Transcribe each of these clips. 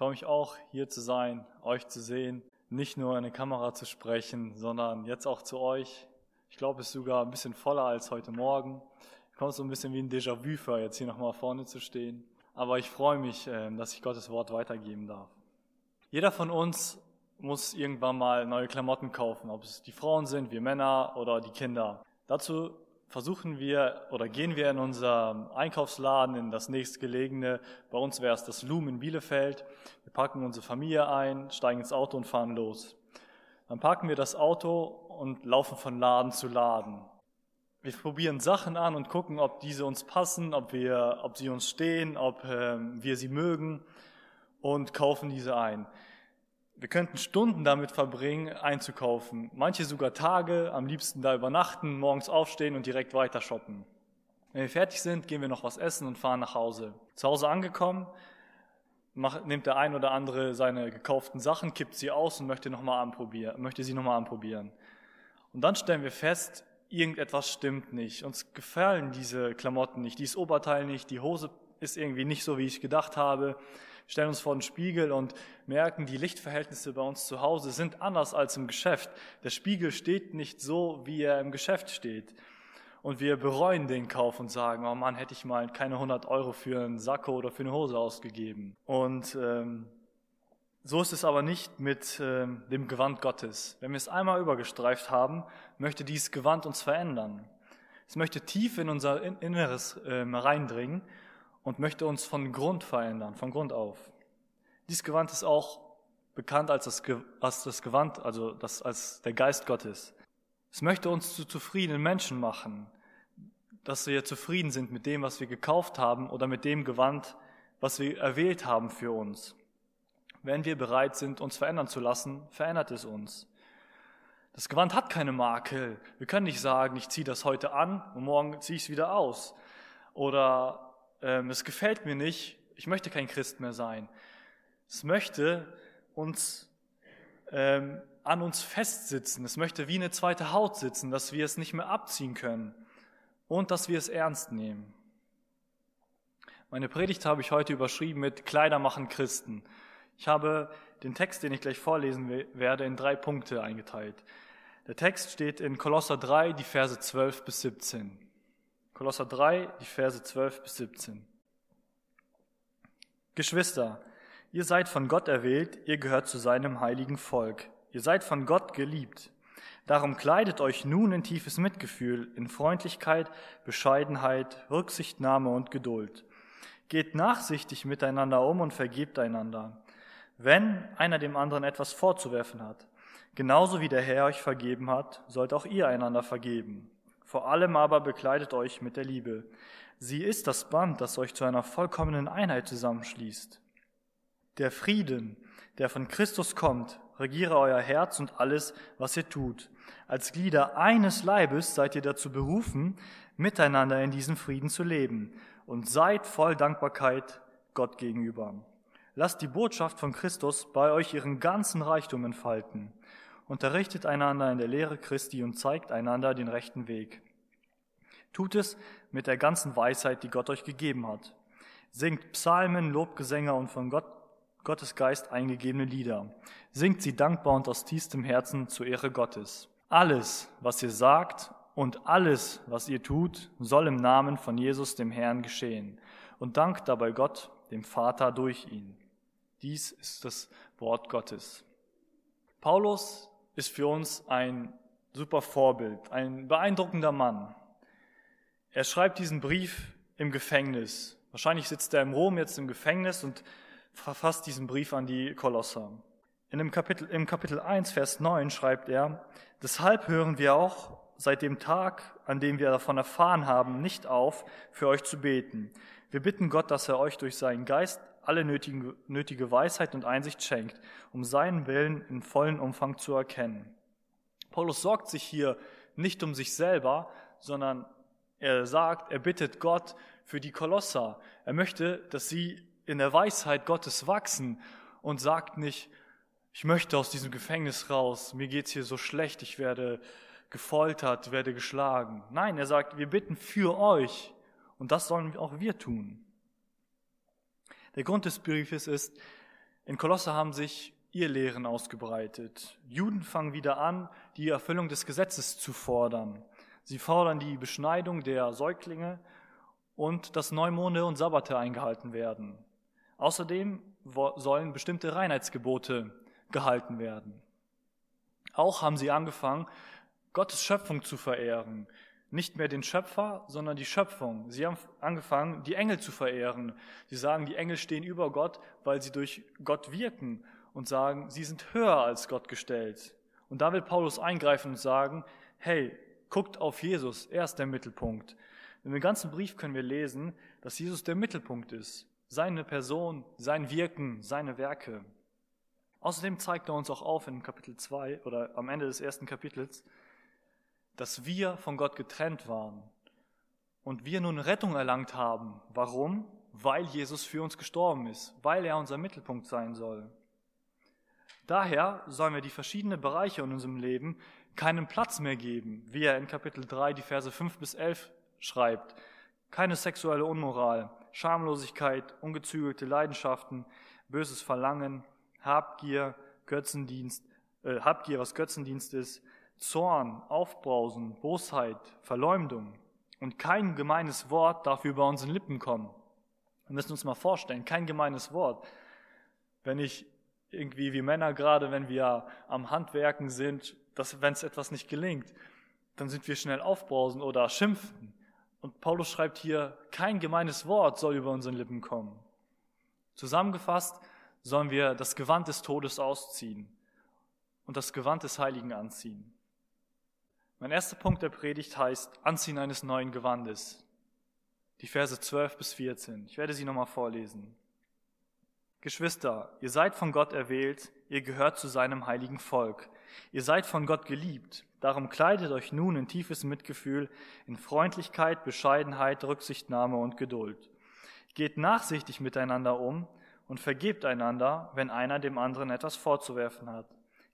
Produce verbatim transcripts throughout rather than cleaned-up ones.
freue mich auch, hier zu sein, euch zu sehen, nicht nur in die Kamera zu sprechen, sondern jetzt auch zu euch. Ich glaube, es ist sogar ein bisschen voller als heute Morgen. Es kommt so ein bisschen wie ein Déjà-vu für, jetzt hier nochmal vorne zu stehen. Aber ich freue mich, dass ich Gottes Wort weitergeben darf. Jeder von uns muss irgendwann mal neue Klamotten kaufen, ob es die Frauen sind, wir Männer oder die Kinder. Dazu versuchen wir oder gehen wir in unser Einkaufsladen, in das nächstgelegene. Bei uns wäre es das Loom in Bielefeld. Wir packen unsere Familie ein, steigen ins Auto und fahren los. Dann parken wir das Auto und laufen von Laden zu Laden. Wir probieren Sachen an und gucken, ob diese uns passen, ob wir, ob sie uns stehen, ob äh, wir sie mögen und kaufen diese ein. Wir könnten Stunden damit verbringen, einzukaufen. Manche sogar Tage, am liebsten da übernachten, morgens aufstehen und direkt weiter shoppen. Wenn wir fertig sind, gehen wir noch was essen und fahren nach Hause. Zu Hause angekommen, macht, nimmt der ein oder andere seine gekauften Sachen, kippt sie aus und möchte, noch mal anprobieren, möchte sie nochmal anprobieren. Und dann stellen wir fest, irgendetwas stimmt nicht. Uns gefallen diese Klamotten nicht, dieses Oberteil nicht, die Hose ist irgendwie nicht so, wie ich gedacht habe. Wir stellen uns vor den Spiegel und merken, die Lichtverhältnisse bei uns zu Hause sind anders als im Geschäft. Der Spiegel steht nicht so, wie er im Geschäft steht. Und wir bereuen den Kauf und sagen, oh Mann, hätte ich mal keine hundert Euro für einen Sakko oder für eine Hose ausgegeben. Und ähm, so ist es aber nicht mit ähm, dem Gewand Gottes. Wenn wir es einmal übergestreift haben, möchte dieses Gewand uns verändern. Es möchte tief in unser Inneres ähm, reindringen und möchte uns von Grund verändern, von Grund auf. Dieses Gewand ist auch bekannt als das, Ge- als das Gewand, also das, als der Geist Gottes. Es möchte uns zu zufriedenen Menschen machen, dass wir zufrieden sind mit dem, was wir gekauft haben oder mit dem Gewand, was wir erwählt haben für uns. Wenn wir bereit sind, uns verändern zu lassen, verändert es uns. Das Gewand hat keine Makel. Wir können nicht sagen, ich ziehe das heute an und morgen ziehe ich es wieder aus. Oder es gefällt mir nicht, ich möchte kein Christ mehr sein. Es möchte uns ähm, an uns festsitzen, es möchte wie eine zweite Haut sitzen, dass wir es nicht mehr abziehen können und dass wir es ernst nehmen. Meine Predigt habe ich heute überschrieben mit Kleider machen Christen. Ich habe den Text, den ich gleich vorlesen werde, in drei Punkte eingeteilt. Der Text steht in Kolosser drei, die Verse zwölf bis siebzehn. Kolosser drei, die Verse zwölf bis siebzehn. Geschwister, ihr seid von Gott erwählt, ihr gehört zu seinem heiligen Volk. Ihr seid von Gott geliebt. Darum kleidet euch nun in tiefes Mitgefühl, in Freundlichkeit, Bescheidenheit, Rücksichtnahme und Geduld. Geht nachsichtig miteinander um und vergebt einander, wenn einer dem anderen etwas vorzuwerfen hat. Genauso wie der Herr euch vergeben hat, sollt auch ihr einander vergeben. Vor allem aber bekleidet euch mit der Liebe. Sie ist das Band, das euch zu einer vollkommenen Einheit zusammenschließt. Der Frieden, der von Christus kommt, regiere euer Herz und alles, was ihr tut. Als Glieder eines Leibes seid ihr dazu berufen, miteinander in diesem Frieden zu leben und seid voll Dankbarkeit Gott gegenüber. Lasst die Botschaft von Christus bei euch ihren ganzen Reichtum entfalten. Unterrichtet einander in der Lehre Christi und zeigt einander den rechten Weg. Tut es mit der ganzen Weisheit, die Gott euch gegeben hat. Singt Psalmen, Lobgesänge und von Gott, Gottes Geist eingegebene Lieder. Singt sie dankbar und aus tiefstem Herzen zur Ehre Gottes. Alles, was ihr sagt und alles, was ihr tut, soll im Namen von Jesus, dem Herrn, geschehen. Und dankt dabei Gott, dem Vater, durch ihn. Dies ist das Wort Gottes. Paulus ist für uns ein super Vorbild, ein beeindruckender Mann. Er schreibt diesen Brief im Gefängnis. Wahrscheinlich sitzt er in Rom jetzt im Gefängnis und verfasst diesen Brief an die Kolosser. In dem Kapitel, im Kapitel eins, Vers neun schreibt er, deshalb hören wir auch seit dem Tag, an dem wir davon erfahren haben, nicht auf, für euch zu beten. Wir bitten Gott, dass er euch durch seinen Geist alle nötigen, nötige Weisheit und Einsicht schenkt, um seinen Willen in vollen Umfang zu erkennen. Paulus sorgt sich hier nicht um sich selber, sondern er sagt, er bittet Gott für die Kolosser. Er möchte, dass sie in der Weisheit Gottes wachsen und sagt nicht, ich möchte aus diesem Gefängnis raus, mir geht's hier so schlecht, ich werde gefoltert, werde geschlagen. Nein, er sagt, wir bitten für euch und das sollen auch wir tun. Der Grund des Briefes ist, In Kolosser haben sich Irrlehren ausgebreitet. Juden fangen wieder an, die Erfüllung des Gesetzes zu fordern. Sie fordern die Beschneidung der Säuglinge und dass Neumonde und Sabbate eingehalten werden. Außerdem sollen bestimmte Reinheitsgebote gehalten werden. Auch haben sie angefangen, Gottes Schöpfung zu verehren. Nicht mehr den Schöpfer, sondern die Schöpfung. Sie haben angefangen, die Engel zu verehren. Sie sagen, die Engel stehen über Gott, weil sie durch Gott wirken und sagen, sie sind höher als Gott gestellt. Und da will Paulus eingreifen und sagen, hey, guckt auf Jesus, er ist der Mittelpunkt. In dem ganzen Brief können wir lesen, dass Jesus der Mittelpunkt ist. Seine Person, sein Wirken, seine Werke. Außerdem zeigt er uns auch auf in Kapitel zwei oder am Ende des ersten Kapitels, dass wir von Gott getrennt waren und wir nun Rettung erlangt haben. Warum? Weil Jesus für uns gestorben ist, weil er unser Mittelpunkt sein soll. Daher sollen wir die verschiedenen Bereiche in unserem Leben keinen Platz mehr geben, wie er in Kapitel drei die Verse fünf bis elf schreibt. Keine sexuelle Unmoral, Schamlosigkeit, ungezügelte Leidenschaften, böses Verlangen, Habgier, Götzendienst, äh, Habgier, was Götzendienst ist, Zorn, Aufbrausen, Bosheit, Verleumdung. Und kein gemeines Wort darf über unseren Lippen kommen. Wir müssen uns mal vorstellen, kein gemeines Wort. Wenn ich irgendwie wie Männer gerade, wenn wir am Handwerken sind, wenn es etwas nicht gelingt, dann sind wir schnell aufbrausen oder schimpfen. Und Paulus schreibt hier, kein gemeines Wort soll über unseren Lippen kommen. Zusammengefasst sollen wir das Gewand des Todes ausziehen und das Gewand des Heiligen anziehen. Mein erster Punkt der Predigt heißt Anziehen eines neuen Gewandes. Die Verse zwölf bis vierzehn. Ich werde sie nochmal vorlesen. Geschwister, ihr seid von Gott erwählt, ihr gehört zu seinem heiligen Volk. Ihr seid von Gott geliebt, darum kleidet euch nun in tiefes Mitgefühl, in Freundlichkeit, Bescheidenheit, Rücksichtnahme und Geduld. Geht nachsichtig miteinander um und vergebt einander, wenn einer dem anderen etwas vorzuwerfen hat.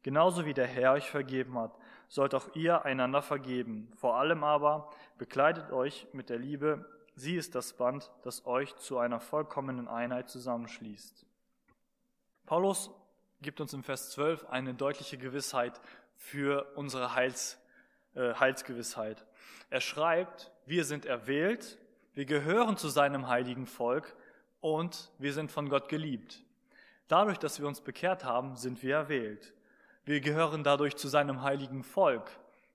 Genauso wie der Herr euch vergeben hat, sollt auch ihr einander vergeben. Vor allem aber bekleidet euch mit der Liebe, sie ist das Band, das euch zu einer vollkommenen Einheit zusammenschließt. Paulus gibt uns im Vers zwölf eine deutliche Gewissheit für unsere Heils, äh, Heilsgewissheit. Er schreibt, wir sind erwählt, wir gehören zu seinem heiligen Volk und wir sind von Gott geliebt. Dadurch, dass wir uns bekehrt haben, sind wir erwählt. Wir gehören dadurch zu seinem heiligen Volk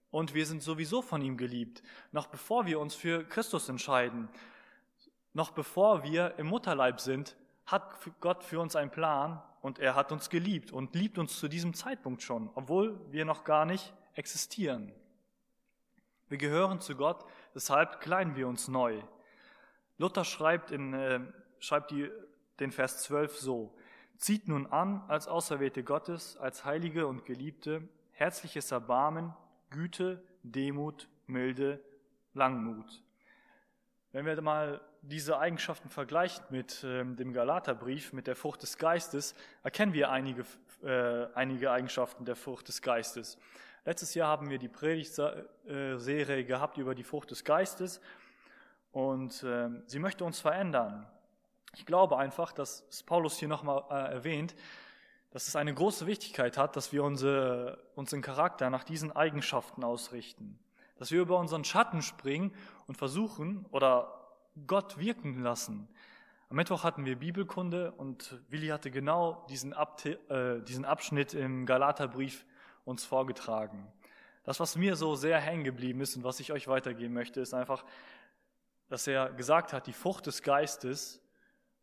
und wir sind sowieso von ihm geliebt, noch bevor wir uns für Christus entscheiden, noch bevor wir im Mutterleib sind, hat Gott für uns einen Plan und er hat uns geliebt und liebt uns zu diesem Zeitpunkt schon, obwohl wir noch gar nicht existieren. Wir gehören zu Gott, deshalb kleiden wir uns neu. Luther schreibt, in, äh, schreibt die, den Vers zwölf so, zieht nun an als Auserwählte Gottes, als Heilige und Geliebte, herzliches Erbarmen, Güte, Demut, Milde, Langmut. Wenn wir mal diese Eigenschaften vergleichen mit äh, dem Galaterbrief, mit der Frucht des Geistes, erkennen wir einige, äh, einige Eigenschaften der Frucht des Geistes. Letztes Jahr haben wir die Predigtserie gehabt über die Frucht des Geistes und äh, sie möchte uns verändern. Ich glaube einfach, dass Paulus hier nochmal äh, erwähnt, dass es eine große Wichtigkeit hat, dass wir unsere, unseren Charakter nach diesen Eigenschaften ausrichten. Dass wir über unseren Schatten springen und versuchen oder Gott wirken lassen. Am Mittwoch hatten wir Bibelkunde und Willi hatte genau diesen, Abte- äh, diesen Abschnitt im Galaterbrief uns vorgetragen. Das, was mir so sehr hängen geblieben ist und was ich euch weitergeben möchte, ist einfach, dass er gesagt hat, die Frucht des Geistes,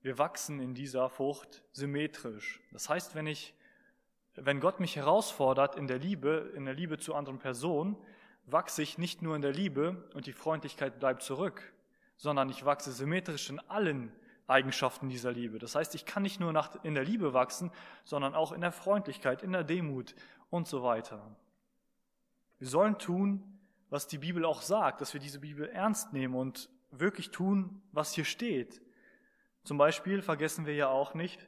wir wachsen in dieser Frucht symmetrisch. Das heißt, wenn ich, wenn Gott mich herausfordert in der Liebe, in der Liebe zu anderen Personen, wachse ich nicht nur in der Liebe und die Freundlichkeit bleibt zurück, sondern ich wachse symmetrisch in allen Eigenschaften dieser Liebe. Das heißt, ich kann nicht nur nach, in der Liebe wachsen, sondern auch in der Freundlichkeit, in der Demut und so weiter. Wir sollen tun, was die Bibel auch sagt, dass wir diese Bibel ernst nehmen und wirklich tun, was hier steht. Zum Beispiel vergessen wir ja auch nicht,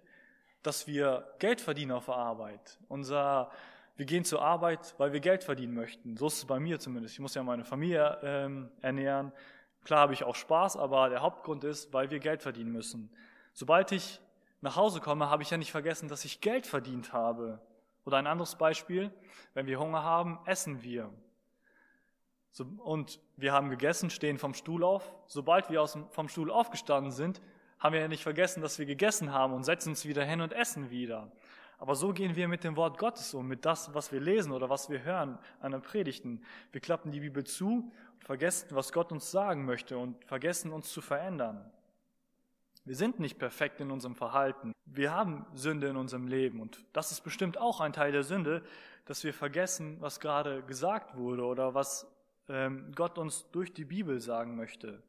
dass wir Geld verdienen auf der Arbeit. Unser, wir gehen zur Arbeit, weil wir Geld verdienen möchten. So ist es bei mir zumindest. Ich muss ja meine Familie ähm, ernähren. Klar habe ich auch Spaß, aber der Hauptgrund ist, weil wir Geld verdienen müssen. Sobald ich nach Hause komme, habe ich ja nicht vergessen, dass ich Geld verdient habe. Oder ein anderes Beispiel, wenn wir Hunger haben, essen wir. So, und wir haben gegessen, stehen vom Stuhl auf. Sobald wir aus dem, vom Stuhl aufgestanden sind, haben wir ja nicht vergessen, dass wir gegessen haben und setzen uns wieder hin und essen wieder. Aber so gehen wir mit dem Wort Gottes um, mit das, was wir lesen oder was wir hören an den Predigten. Wir klappen die Bibel zu und vergessen, was Gott uns sagen möchte und vergessen, uns zu verändern. Wir sind nicht perfekt in unserem Verhalten. Wir haben Sünde in unserem Leben und das ist bestimmt auch ein Teil der Sünde, dass wir vergessen, was gerade gesagt wurde oder was ähm, Gott uns durch die Bibel sagen möchte.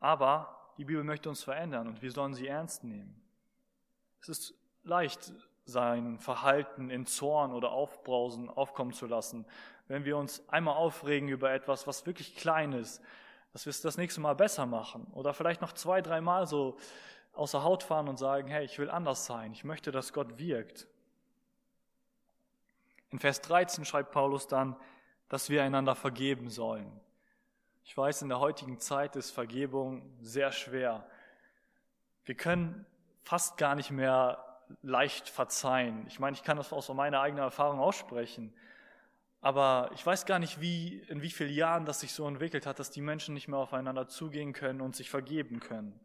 Aber die Bibel möchte uns verändern und wir sollen sie ernst nehmen. Es ist leicht, sein Verhalten in Zorn oder Aufbrausen aufkommen zu lassen. Wenn wir uns einmal aufregen über etwas, was wirklich klein ist, dass wir es das nächste Mal besser machen oder vielleicht noch zwei, dreimal so außer Haut fahren und sagen, hey, ich will anders sein, ich möchte, dass Gott wirkt. In Vers dreizehn schreibt Paulus dann, dass wir einander vergeben sollen. Ich weiß, in der heutigen Zeit ist Vergebung sehr schwer. Wir können fast gar nicht mehr leicht verzeihen. Ich meine, ich kann das aus meiner eigenen Erfahrung aussprechen, aber ich weiß gar nicht, wie, in wie vielen Jahren das sich so entwickelt hat, dass die Menschen nicht mehr aufeinander zugehen können und sich vergeben können.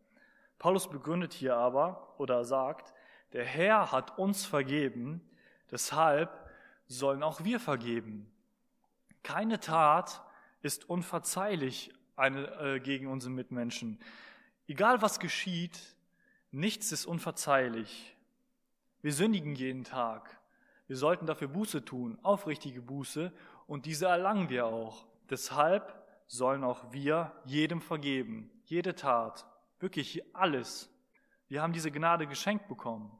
Paulus begründet hier aber, oder sagt, der Herr hat uns vergeben, deshalb sollen auch wir vergeben. Keine Tat ist unverzeihlich gegen unsere Mitmenschen. Egal was geschieht, nichts ist unverzeihlich. Wir sündigen jeden Tag. Wir sollten dafür Buße tun, aufrichtige Buße, und diese erlangen wir auch. Deshalb sollen auch wir jedem vergeben, jede Tat, wirklich alles. Wir haben diese Gnade geschenkt bekommen.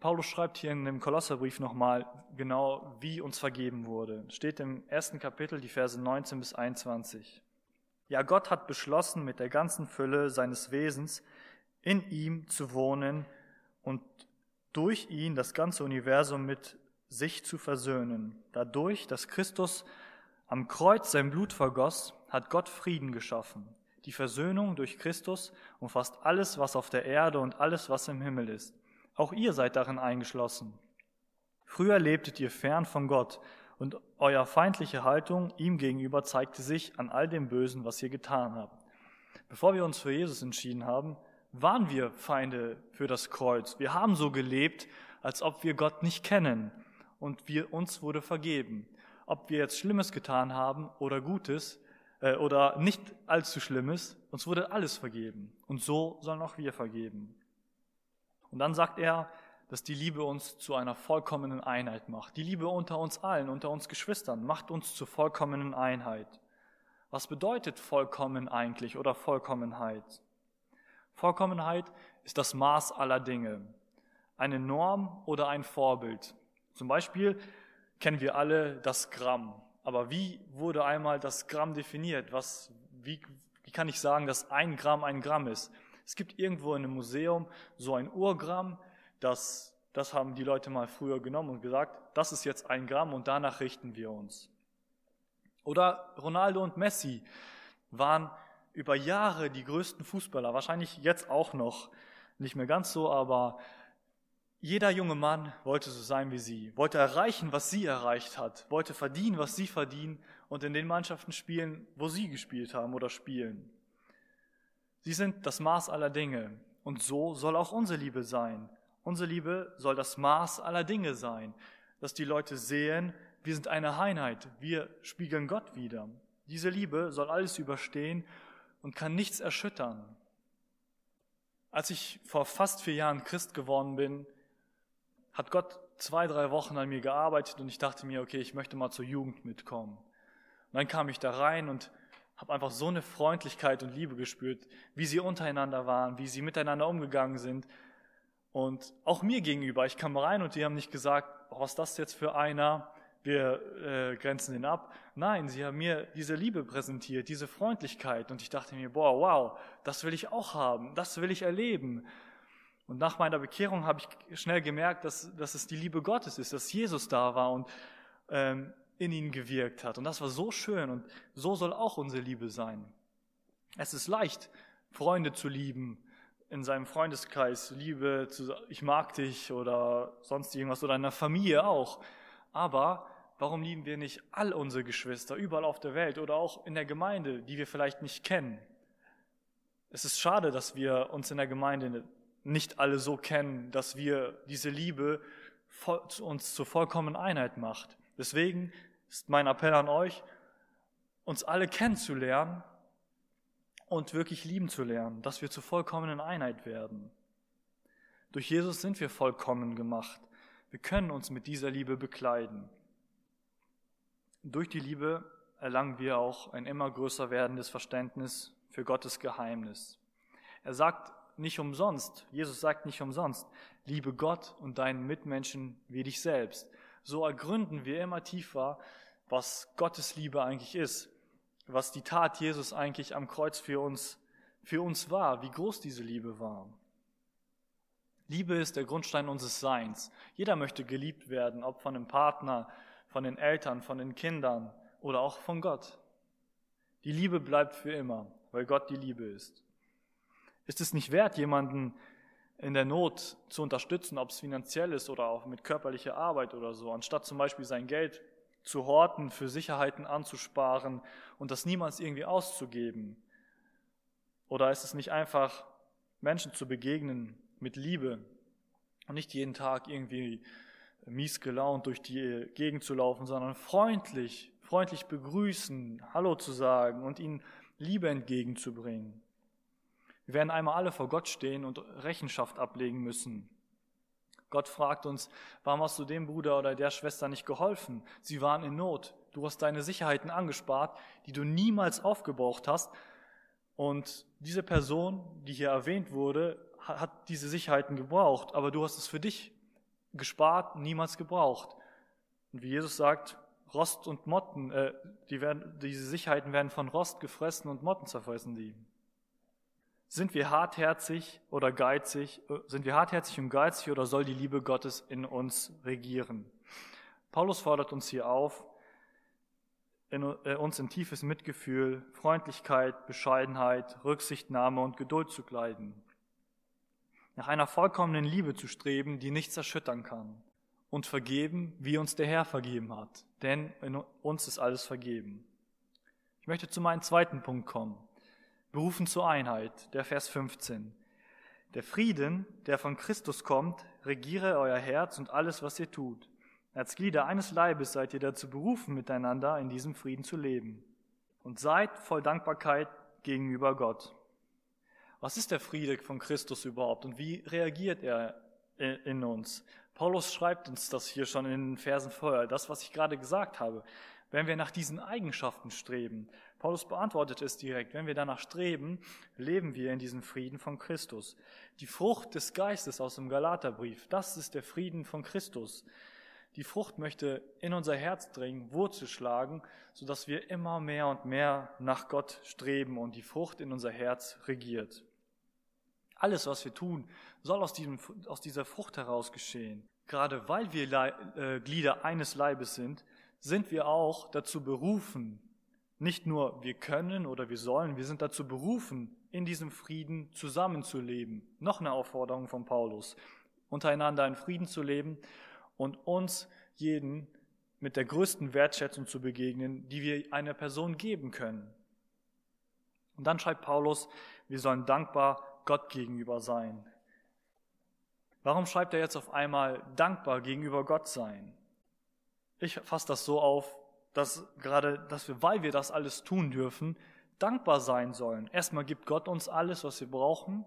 Paulus schreibt hier in dem Kolosserbrief nochmal genau, wie uns vergeben wurde. Steht im ersten Kapitel, die Verse neunzehn bis einundzwanzig. Ja, Gott hat beschlossen, mit der ganzen Fülle seines Wesens in ihm zu wohnen, und durch ihn das ganze Universum mit sich zu versöhnen. Dadurch, dass Christus am Kreuz sein Blut vergoss, hat Gott Frieden geschaffen. Die Versöhnung durch Christus umfasst alles, was auf der Erde und alles, was im Himmel ist. Auch ihr seid darin eingeschlossen. Früher lebtet ihr fern von Gott, und euer feindliche Haltung ihm gegenüber zeigte sich an all dem Bösen, was ihr getan habt. Bevor wir uns für Jesus entschieden haben, waren wir Feinde für das Kreuz. Wir haben so gelebt, als ob wir Gott nicht kennen, und wir, uns wurde vergeben. Ob wir jetzt Schlimmes getan haben oder Gutes äh, oder nicht allzu Schlimmes, uns wurde alles vergeben, und so sollen auch wir vergeben. Und dann sagt er, dass die Liebe uns zu einer vollkommenen Einheit macht. Die Liebe unter uns allen, unter uns Geschwistern, macht uns zur vollkommenen Einheit. Was bedeutet vollkommen eigentlich oder Vollkommenheit? Vollkommenheit ist das Maß aller Dinge, eine Norm oder ein Vorbild. Zum Beispiel kennen wir alle das Gramm, aber wie wurde einmal das Gramm definiert? Was, wie, wie kann ich sagen, dass ein Gramm ein Gramm ist? Es gibt irgendwo in einem Museum so ein Urgramm, das, das haben die Leute mal früher genommen und gesagt, das ist jetzt ein Gramm und danach richten wir uns. Oder Ronaldo und Messi waren über Jahre die größten Fußballer, wahrscheinlich jetzt auch noch, nicht mehr ganz so, aber jeder junge Mann wollte so sein wie sie, wollte erreichen, was sie erreicht hat, wollte verdienen, was sie verdienen und in den Mannschaften spielen, wo sie gespielt haben oder spielen. Sie sind das Maß aller Dinge und so soll auch unsere Liebe sein. Unsere Liebe soll das Maß aller Dinge sein, dass die Leute sehen, wir sind eine Einheit, wir spiegeln Gott wider. Diese Liebe soll alles überstehen und kann nichts erschüttern. Als ich vor fast vier Jahren Christ geworden bin, hat Gott zwei, drei Wochen an mir gearbeitet und ich dachte mir, okay, ich möchte mal zur Jugend mitkommen. Und dann kam ich da rein und habe einfach so eine Freundlichkeit und Liebe gespürt, wie sie untereinander waren, wie sie miteinander umgegangen sind und auch mir gegenüber. Ich kam rein und die haben nicht gesagt, oh, was ist das jetzt für einer? Wir äh, grenzen ihn ab. Nein, sie haben mir diese Liebe präsentiert, diese Freundlichkeit. Und ich dachte mir, boah, wow, das will ich auch haben, das will ich erleben. Und nach meiner Bekehrung habe ich schnell gemerkt, dass, dass es die Liebe Gottes ist, dass Jesus da war und ähm, in ihnen gewirkt hat. Und das war so schön und so soll auch unsere Liebe sein. Es ist leicht, Freunde zu lieben, in seinem Freundeskreis, Liebe, zu, ich mag dich oder sonst irgendwas, oder in der Familie auch. Aber warum lieben wir nicht all unsere Geschwister überall auf der Welt oder auch in der Gemeinde, die wir vielleicht nicht kennen? Es ist schade, dass wir uns in der Gemeinde nicht alle so kennen, dass wir diese Liebe uns zur vollkommenen Einheit macht. Deswegen ist mein Appell an euch, uns alle kennenzulernen und wirklich lieben zu lernen, dass wir zur vollkommenen Einheit werden. Durch Jesus sind wir vollkommen gemacht. Wir können uns mit dieser Liebe bekleiden. Durch die Liebe erlangen wir auch ein immer größer werdendes Verständnis für Gottes Geheimnis. Er sagt nicht umsonst, Jesus sagt nicht umsonst, liebe Gott und deinen Mitmenschen wie dich selbst. So ergründen wir immer tiefer, was Gottes Liebe eigentlich ist, was die Tat Jesus eigentlich am Kreuz für uns, für uns war, wie groß diese Liebe war. Liebe ist der Grundstein unseres Seins. Jeder möchte geliebt werden, ob von dem Partner, von den Eltern, von den Kindern oder auch von Gott. Die Liebe bleibt für immer, weil Gott die Liebe ist. Ist es nicht wert, jemanden in der Not zu unterstützen, ob es finanziell ist oder auch mit körperlicher Arbeit oder so, anstatt zum Beispiel sein Geld zu horten, für Sicherheiten anzusparen und das niemals irgendwie auszugeben? Oder ist es nicht einfach, Menschen zu begegnen mit Liebe und nicht jeden Tag irgendwie mies gelaunt durch die Gegend zu laufen, sondern freundlich, freundlich begrüßen, Hallo zu sagen und ihnen Liebe entgegenzubringen? Wir werden einmal alle vor Gott stehen und Rechenschaft ablegen müssen. Gott fragt uns, warum hast du dem Bruder oder der Schwester nicht geholfen? Sie waren in Not. Du hast deine Sicherheiten angespart, die du niemals aufgebraucht hast. Und diese Person, die hier erwähnt wurde, hat diese Sicherheiten gebraucht, aber du hast es für dich gespart, niemals gebraucht. Und wie Jesus sagt, Rost und Motten, äh, die werden, diese Sicherheiten werden von Rost gefressen und Motten zerfressen die. Sind wir hartherzig oder geizig? Sind wir hartherzig und geizig oder soll die Liebe Gottes in uns regieren? Paulus fordert uns hier auf, in, äh, uns in tiefes Mitgefühl, Freundlichkeit, Bescheidenheit, Rücksichtnahme und Geduld zu kleiden. Nach einer vollkommenen Liebe zu streben, die nichts erschüttern kann. Und vergeben, wie uns der Herr vergeben hat. Denn in uns ist alles vergeben. Ich möchte zu meinem zweiten Punkt kommen. Berufen zur Einheit, der Vers fünfzehn. Der Frieden, der von Christus kommt, regiere euer Herz und alles, was ihr tut. Als Glieder eines Leibes seid ihr dazu berufen, miteinander in diesem Frieden zu leben. Und seid voll Dankbarkeit gegenüber Gott. Was ist der Friede von Christus überhaupt und wie reagiert er in uns? Paulus schreibt uns das hier schon in den Versen vorher, das, was ich gerade gesagt habe. Wenn wir nach diesen Eigenschaften streben, Paulus beantwortet es direkt, wenn wir danach streben, leben wir in diesem Frieden von Christus. Die Frucht des Geistes aus dem Galaterbrief, das ist der Frieden von Christus. Die Frucht möchte in unser Herz dringen, Wurzel schlagen, sodass wir immer mehr und mehr nach Gott streben und die Frucht in unser Herz regiert. Alles, was wir tun, soll aus, diesem, aus dieser Frucht heraus geschehen. Gerade weil wir Le- äh, Glieder eines Leibes sind, sind wir auch dazu berufen, nicht nur wir können oder wir sollen, wir sind dazu berufen, in diesem Frieden zusammenzuleben. Noch eine Aufforderung von Paulus, untereinander in Frieden zu leben und uns jeden mit der größten Wertschätzung zu begegnen, die wir einer Person geben können. Und dann schreibt Paulus, wir sollen dankbar Gott gegenüber sein. Warum schreibt er jetzt auf einmal dankbar gegenüber Gott sein? Ich fasse das so auf, dass gerade, dass wir, weil wir das alles tun dürfen, dankbar sein sollen. Erstmal gibt Gott uns alles, was wir brauchen,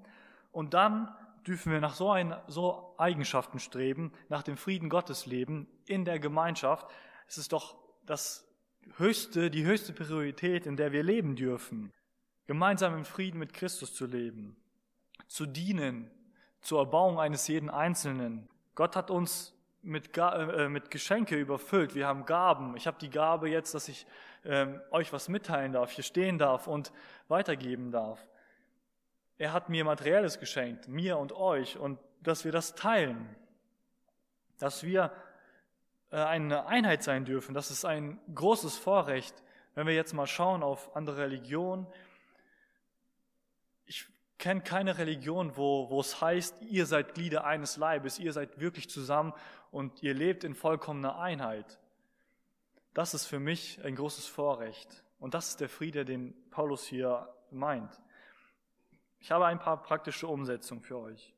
und dann dürfen wir nach so, ein, so Eigenschaften streben, nach dem Frieden Gottes leben in der Gemeinschaft. Es ist doch das höchste, die höchste Priorität, in der wir leben dürfen, gemeinsam im Frieden mit Christus zu leben, zu dienen, zur Erbauung eines jeden Einzelnen. Gott hat uns Mit, äh, mit Geschenke überfüllt. Wir haben Gaben. Ich habe die Gabe jetzt, dass ich ähm, euch was mitteilen darf, hier stehen darf und weitergeben darf. Er hat mir Materielles geschenkt, mir und euch, und dass wir das teilen, dass wir äh, eine Einheit sein dürfen. Das ist ein großes Vorrecht. Wenn wir jetzt mal schauen auf andere Religionen, ich kenne keine Religion, wo, wo es heißt, ihr seid Glieder eines Leibes, ihr seid wirklich zusammen und ihr lebt in vollkommener Einheit. Das ist für mich ein großes Vorrecht. Und das ist der Friede, den Paulus hier meint. Ich habe ein paar praktische Umsetzungen für euch.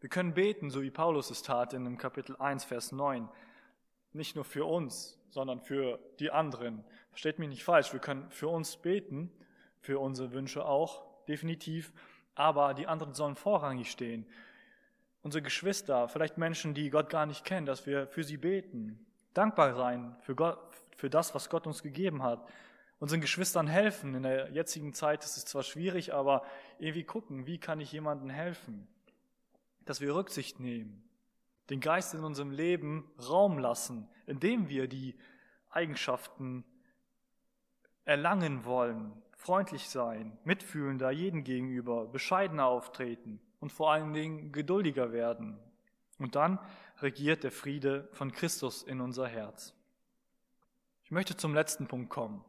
Wir können beten, so wie Paulus es tat in dem Kapitel eins, Vers neun. Nicht nur für uns, sondern für die anderen. Versteht mich nicht falsch, wir können für uns beten, für unsere Wünsche auch, definitiv, aber die anderen sollen vorrangig stehen. Unsere Geschwister, vielleicht Menschen, die Gott gar nicht kennen, dass wir für sie beten. Dankbar sein für Gott, für das, was Gott uns gegeben hat. Unseren Geschwistern helfen. In der jetzigen Zeit ist es zwar schwierig, aber irgendwie gucken, wie kann ich jemandem helfen? Dass wir Rücksicht nehmen, den Geist in unserem Leben Raum lassen, indem wir die Eigenschaften erlangen wollen, freundlich sein, mitfühlender jedem gegenüber, bescheidener auftreten und vor allen Dingen geduldiger werden. Und dann regiert der Friede von Christus in unser Herz. Ich möchte zum letzten Punkt kommen.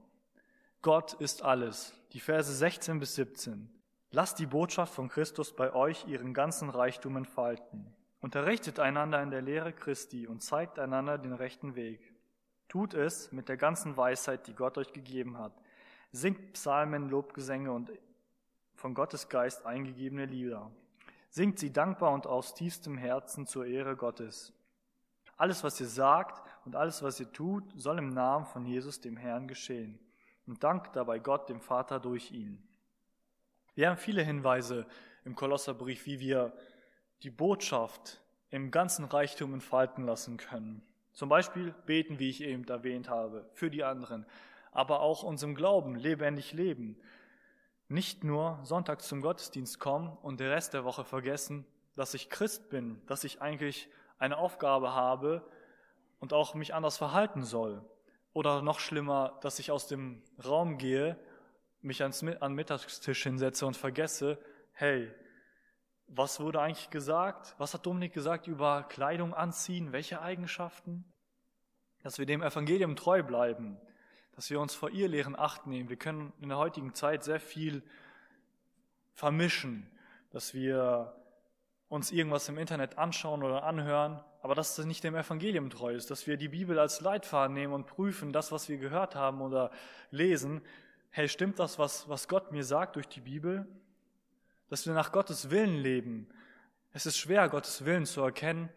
Gott ist alles. Die Verse sechzehn bis siebzehn. Lasst die Botschaft von Christus bei euch ihren ganzen Reichtum entfalten. Unterrichtet einander in der Lehre Christi und zeigt einander den rechten Weg. Tut es mit der ganzen Weisheit, die Gott euch gegeben hat. Singt Psalmen, Lobgesänge und von Gottes Geist eingegebene Lieder. Singt sie dankbar und aus tiefstem Herzen zur Ehre Gottes. Alles, was ihr sagt und alles, was ihr tut, soll im Namen von Jesus, dem Herrn, geschehen. Und dankt dabei Gott, dem Vater, durch ihn. Wir haben viele Hinweise im Kolosserbrief, wie wir die Botschaft im ganzen Reichtum entfalten lassen können. Zum Beispiel beten, wie ich eben erwähnt habe, für die anderen. Aber auch unserem Glauben lebendig leben. Nicht nur sonntags zum Gottesdienst kommen und den Rest der Woche vergessen, dass ich Christ bin, dass ich eigentlich eine Aufgabe habe und auch mich anders verhalten soll. Oder noch schlimmer, dass ich aus dem Raum gehe, mich ans, an den Mittagstisch hinsetze und vergesse, hey, was wurde eigentlich gesagt? Was hat Dominik gesagt über Kleidung anziehen? Welche Eigenschaften? Dass wir dem Evangelium treu bleiben, dass wir uns vor Irrlehren Acht nehmen. Wir können in der heutigen Zeit sehr viel vermischen, dass wir uns irgendwas im Internet anschauen oder anhören, aber dass das nicht dem Evangelium treu ist, dass wir die Bibel als Leitfaden nehmen und prüfen, das, was wir gehört haben oder lesen, hey, stimmt das, was, was Gott mir sagt durch die Bibel? Dass wir nach Gottes Willen leben. Es ist schwer, Gottes Willen zu erkennen,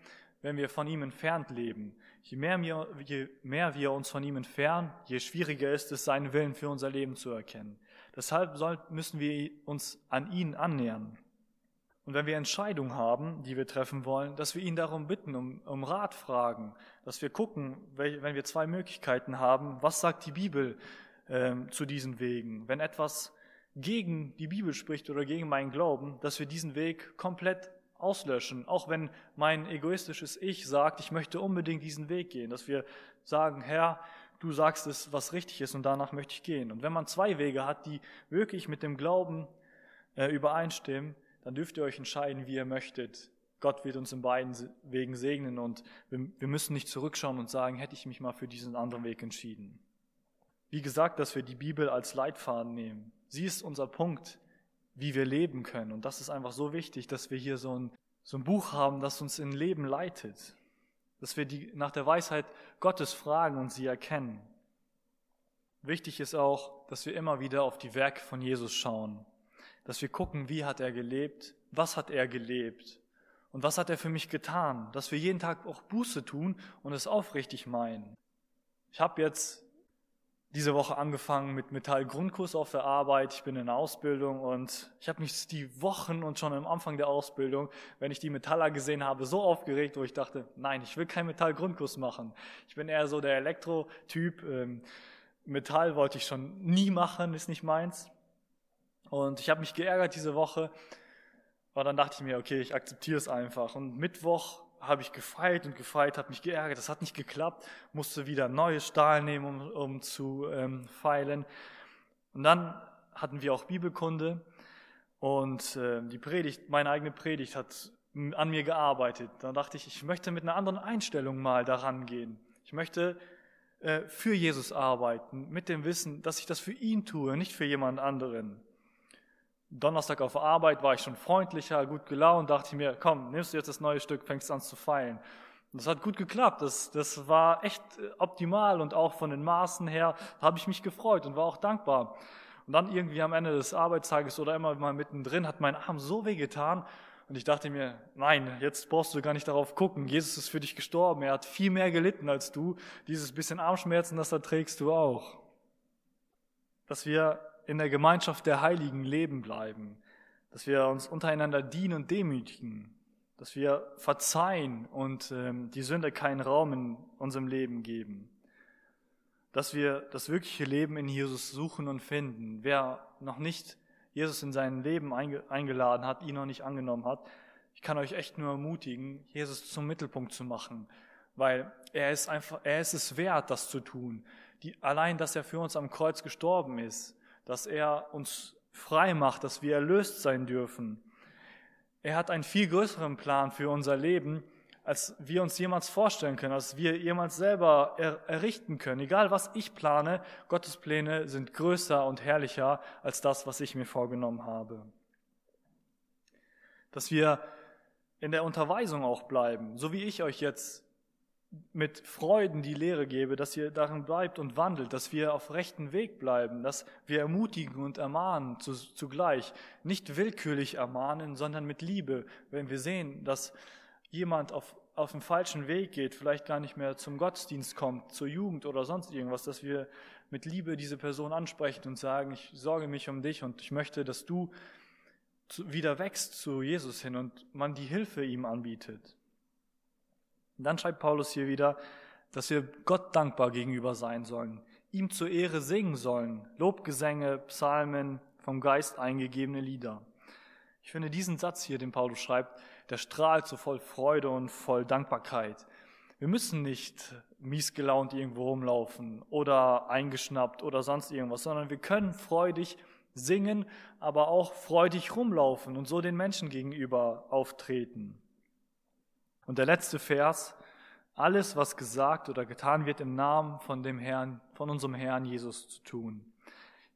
wenn wir von ihm entfernt leben. Je mehr, wir, je mehr wir uns von ihm entfernen, je schwieriger ist es, seinen Willen für unser Leben zu erkennen. Deshalb soll, müssen wir uns an ihn annähern. Und wenn wir Entscheidungen haben, die wir treffen wollen, dass wir ihn darum bitten, um, um Rat fragen, dass wir gucken, wenn wir zwei Möglichkeiten haben, was sagt die Bibel äh, zu diesen Wegen? Wenn etwas gegen die Bibel spricht oder gegen meinen Glauben, dass wir diesen Weg komplett auslöschen, auch wenn mein egoistisches Ich sagt, ich möchte unbedingt diesen Weg gehen, dass wir sagen, Herr, du sagst es, was richtig ist und danach möchte ich gehen. Und wenn man zwei Wege hat, die wirklich mit dem Glauben äh, übereinstimmen, dann dürft ihr euch entscheiden, wie ihr möchtet. Gott wird uns in beiden Wegen segnen und wir, wir müssen nicht zurückschauen und sagen, hätte ich mich mal für diesen anderen Weg entschieden. Wie gesagt, dass wir die Bibel als Leitfaden nehmen. Sie ist unser Punkt, wie wir leben können. Und das ist einfach so wichtig, dass wir hier so ein, so ein Buch haben, das uns in Leben leitet. Dass wir die, nach der Weisheit Gottes fragen und sie erkennen. Wichtig ist auch, dass wir immer wieder auf die Werke von Jesus schauen. Dass wir gucken, wie hat er gelebt, was hat er gelebt und was hat er für mich getan. Dass wir jeden Tag auch Buße tun und es aufrichtig meinen. Ich habe jetzt diese Woche angefangen mit Metallgrundkurs auf der Arbeit. Ich bin in der Ausbildung und ich habe mich die Wochen und schon am Anfang der Ausbildung, wenn ich die Metaller gesehen habe, so aufgeregt, wo ich dachte, nein, ich will keinen Metallgrundkurs machen. Ich bin eher so der Elektro-Typ. Ähm, Metall wollte ich schon nie machen, ist nicht meins. Und ich habe mich geärgert diese Woche, aber dann dachte ich mir, okay, ich akzeptiere es einfach. Und Mittwoch habe ich gefeilt und gefeilt, habe mich geärgert, das hat nicht geklappt, musste wieder neues Stahl nehmen, um, um zu ähm, feilen. Und dann hatten wir auch Bibelkunde und äh, die Predigt, meine eigene Predigt hat an mir gearbeitet. Dann dachte ich, ich möchte mit einer anderen Einstellung mal daran gehen. Ich möchte äh, für Jesus arbeiten, mit dem Wissen, dass ich das für ihn tue, nicht für jemand anderen. Donnerstag auf Arbeit war ich schon freundlicher, gut gelaunt, dachte ich mir, komm, nimmst du jetzt das neue Stück, fängst an zu feilen. Und das hat gut geklappt, das, das war echt optimal und auch von den Maßen her habe ich mich gefreut und war auch dankbar. Und dann irgendwie am Ende des Arbeitstages oder immer mal mittendrin hat mein Arm so wehgetan und ich dachte mir, nein, jetzt brauchst du gar nicht darauf gucken, Jesus ist für dich gestorben, er hat viel mehr gelitten als du, dieses bisschen Armschmerzen, das da trägst du auch. Dass wir in der Gemeinschaft der Heiligen leben bleiben, dass wir uns untereinander dienen und demütigen, dass wir verzeihen und ähm, die Sünde keinen Raum in unserem Leben geben, dass wir das wirkliche Leben in Jesus suchen und finden. Wer noch nicht Jesus in sein Leben einge- eingeladen hat, ihn noch nicht angenommen hat, ich kann euch echt nur ermutigen, Jesus zum Mittelpunkt zu machen, weil er ist einfach, er ist es wert, das zu tun. Die, allein, dass er für uns am Kreuz gestorben ist, dass er uns frei macht, dass wir erlöst sein dürfen. Er hat einen viel größeren Plan für unser Leben, als wir uns jemals vorstellen können, als wir jemals selber er- errichten können. Egal, was ich plane, Gottes Pläne sind größer und herrlicher als das, was ich mir vorgenommen habe. Dass wir in der Unterweisung auch bleiben, so wie ich euch jetzt mit Freuden die Lehre gebe, dass ihr darin bleibt und wandelt, dass wir auf rechten Weg bleiben, dass wir ermutigen und ermahnen zugleich, nicht willkürlich ermahnen, sondern mit Liebe, wenn wir sehen, dass jemand auf, auf den falschen Weg geht, vielleicht gar nicht mehr zum Gottesdienst kommt, zur Jugend oder sonst irgendwas, dass wir mit Liebe diese Person ansprechen und sagen, ich sorge mich um dich und ich möchte, dass du wieder wächst zu Jesus hin und man die Hilfe ihm anbietet. Und dann schreibt Paulus hier wieder, dass wir Gott dankbar gegenüber sein sollen, ihm zur Ehre singen sollen, Lobgesänge, Psalmen, vom Geist eingegebene Lieder. Ich finde diesen Satz hier, den Paulus schreibt, der strahlt so voll Freude und voll Dankbarkeit. Wir müssen nicht mies gelaunt irgendwo rumlaufen oder eingeschnappt oder sonst irgendwas, sondern wir können freudig singen, aber auch freudig rumlaufen und so den Menschen gegenüber auftreten. Und der letzte Vers, alles, was gesagt oder getan wird im Namen von dem Herrn, von unserem Herrn Jesus zu tun.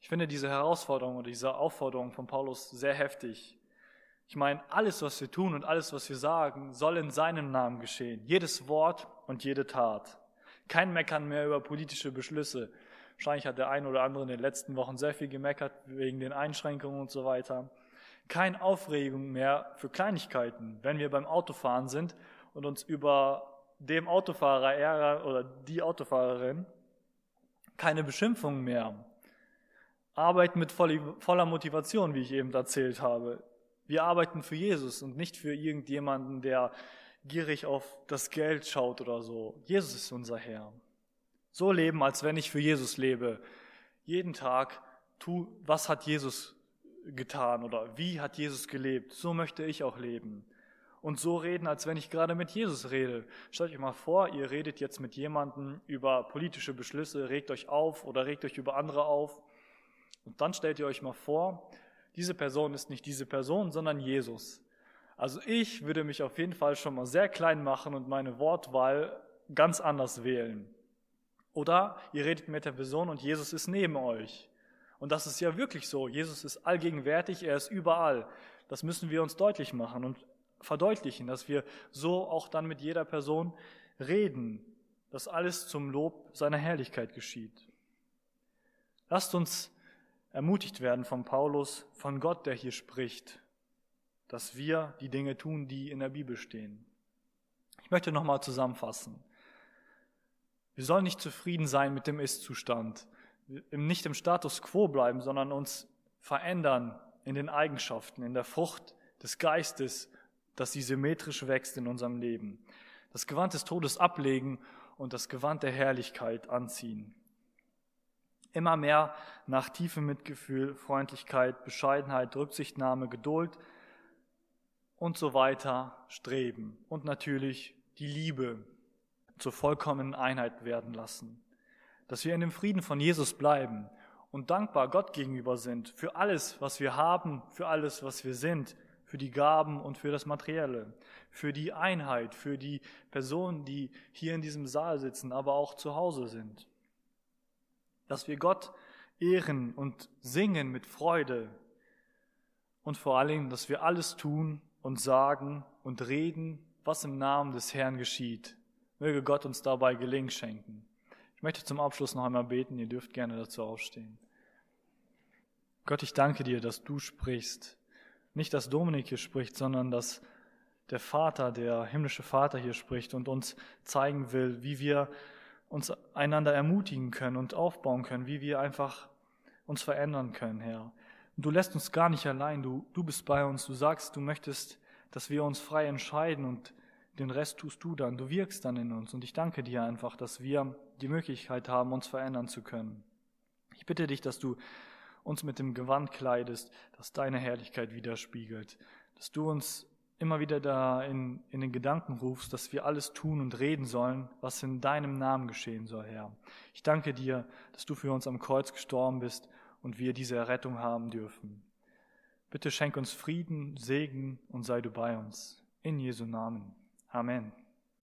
Ich finde diese Herausforderung oder diese Aufforderung von Paulus sehr heftig. Ich meine, alles, was wir tun und alles, was wir sagen, soll in seinem Namen geschehen. Jedes Wort und jede Tat. Kein Meckern mehr über politische Beschlüsse. Wahrscheinlich hat der eine oder andere in den letzten Wochen sehr viel gemeckert wegen den Einschränkungen und so weiter. Keine Aufregung mehr für Kleinigkeiten, wenn wir beim Autofahren sind und uns über dem Autofahrer ärgern oder die Autofahrerin, keine Beschimpfung mehr. Arbeiten mit voller Motivation, wie ich eben erzählt habe. Wir arbeiten für Jesus und nicht für irgendjemanden, der gierig auf das Geld schaut oder so. Jesus ist unser Herr. So leben, als wenn ich für Jesus lebe. Jeden Tag tu, was hat Jesus getan oder wie hat Jesus gelebt? So möchte ich auch leben. Und so reden, als wenn ich gerade mit Jesus rede. Stellt euch mal vor, ihr redet jetzt mit jemandem über politische Beschlüsse, regt euch auf oder regt euch über andere auf. Und dann stellt ihr euch mal vor, diese Person ist nicht diese Person, sondern Jesus. Also ich würde mich auf jeden Fall schon mal sehr klein machen und meine Wortwahl ganz anders wählen. Oder ihr redet mit der Person und Jesus ist neben euch. Und das ist ja wirklich so. Jesus ist allgegenwärtig, er ist überall. Das müssen wir uns deutlich machen und verdeutlichen, dass wir so auch dann mit jeder Person reden, dass alles zum Lob seiner Herrlichkeit geschieht. Lasst uns ermutigt werden von Paulus, von Gott, der hier spricht, dass wir die Dinge tun, die in der Bibel stehen. Ich möchte nochmal zusammenfassen. Wir sollen nicht zufrieden sein mit dem Ist-Zustand, nicht im Status quo bleiben, sondern uns verändern in den Eigenschaften, in der Frucht des Geistes, dass sie symmetrisch wächst in unserem Leben. Das Gewand des Todes ablegen und das Gewand der Herrlichkeit anziehen. Immer mehr nach tiefem Mitgefühl, Freundlichkeit, Bescheidenheit, Rücksichtnahme, Geduld und so weiter streben. Und natürlich die Liebe zur vollkommenen Einheit werden lassen. Dass wir in dem Frieden von Jesus bleiben und dankbar Gott gegenüber sind für alles, was wir haben, für alles, was wir sind, für die Gaben und für das Materielle, für die Einheit, für die Personen, die hier in diesem Saal sitzen, aber auch zu Hause sind. Dass wir Gott ehren und singen mit Freude, und vor allen Dingen, dass wir alles tun und sagen und reden, was im Namen des Herrn geschieht. Möge Gott uns dabei Gelingen schenken. Ich möchte zum Abschluss noch einmal beten, ihr dürft gerne dazu aufstehen. Gott, ich danke dir, dass du sprichst. Nicht, dass Dominik hier spricht, sondern dass der Vater, der himmlische Vater hier spricht und uns zeigen will, wie wir uns einander ermutigen können und aufbauen können, wie wir einfach uns verändern können, Herr. Und du lässt uns gar nicht allein, du, du bist bei uns, du sagst, du möchtest, dass wir uns frei entscheiden und den Rest tust du dann, du wirkst dann in uns. Und ich danke dir einfach, dass wir die Möglichkeit haben, uns verändern zu können. Ich bitte dich, dass du uns mit dem Gewand kleidest, das deine Herrlichkeit widerspiegelt, dass du uns immer wieder da in, in den Gedanken rufst, dass wir alles tun und reden sollen, was in deinem Namen geschehen soll, Herr. Ich danke dir, dass du für uns am Kreuz gestorben bist und wir diese Errettung haben dürfen. Bitte schenk uns Frieden, Segen und sei du bei uns. In Jesu Namen. Amen.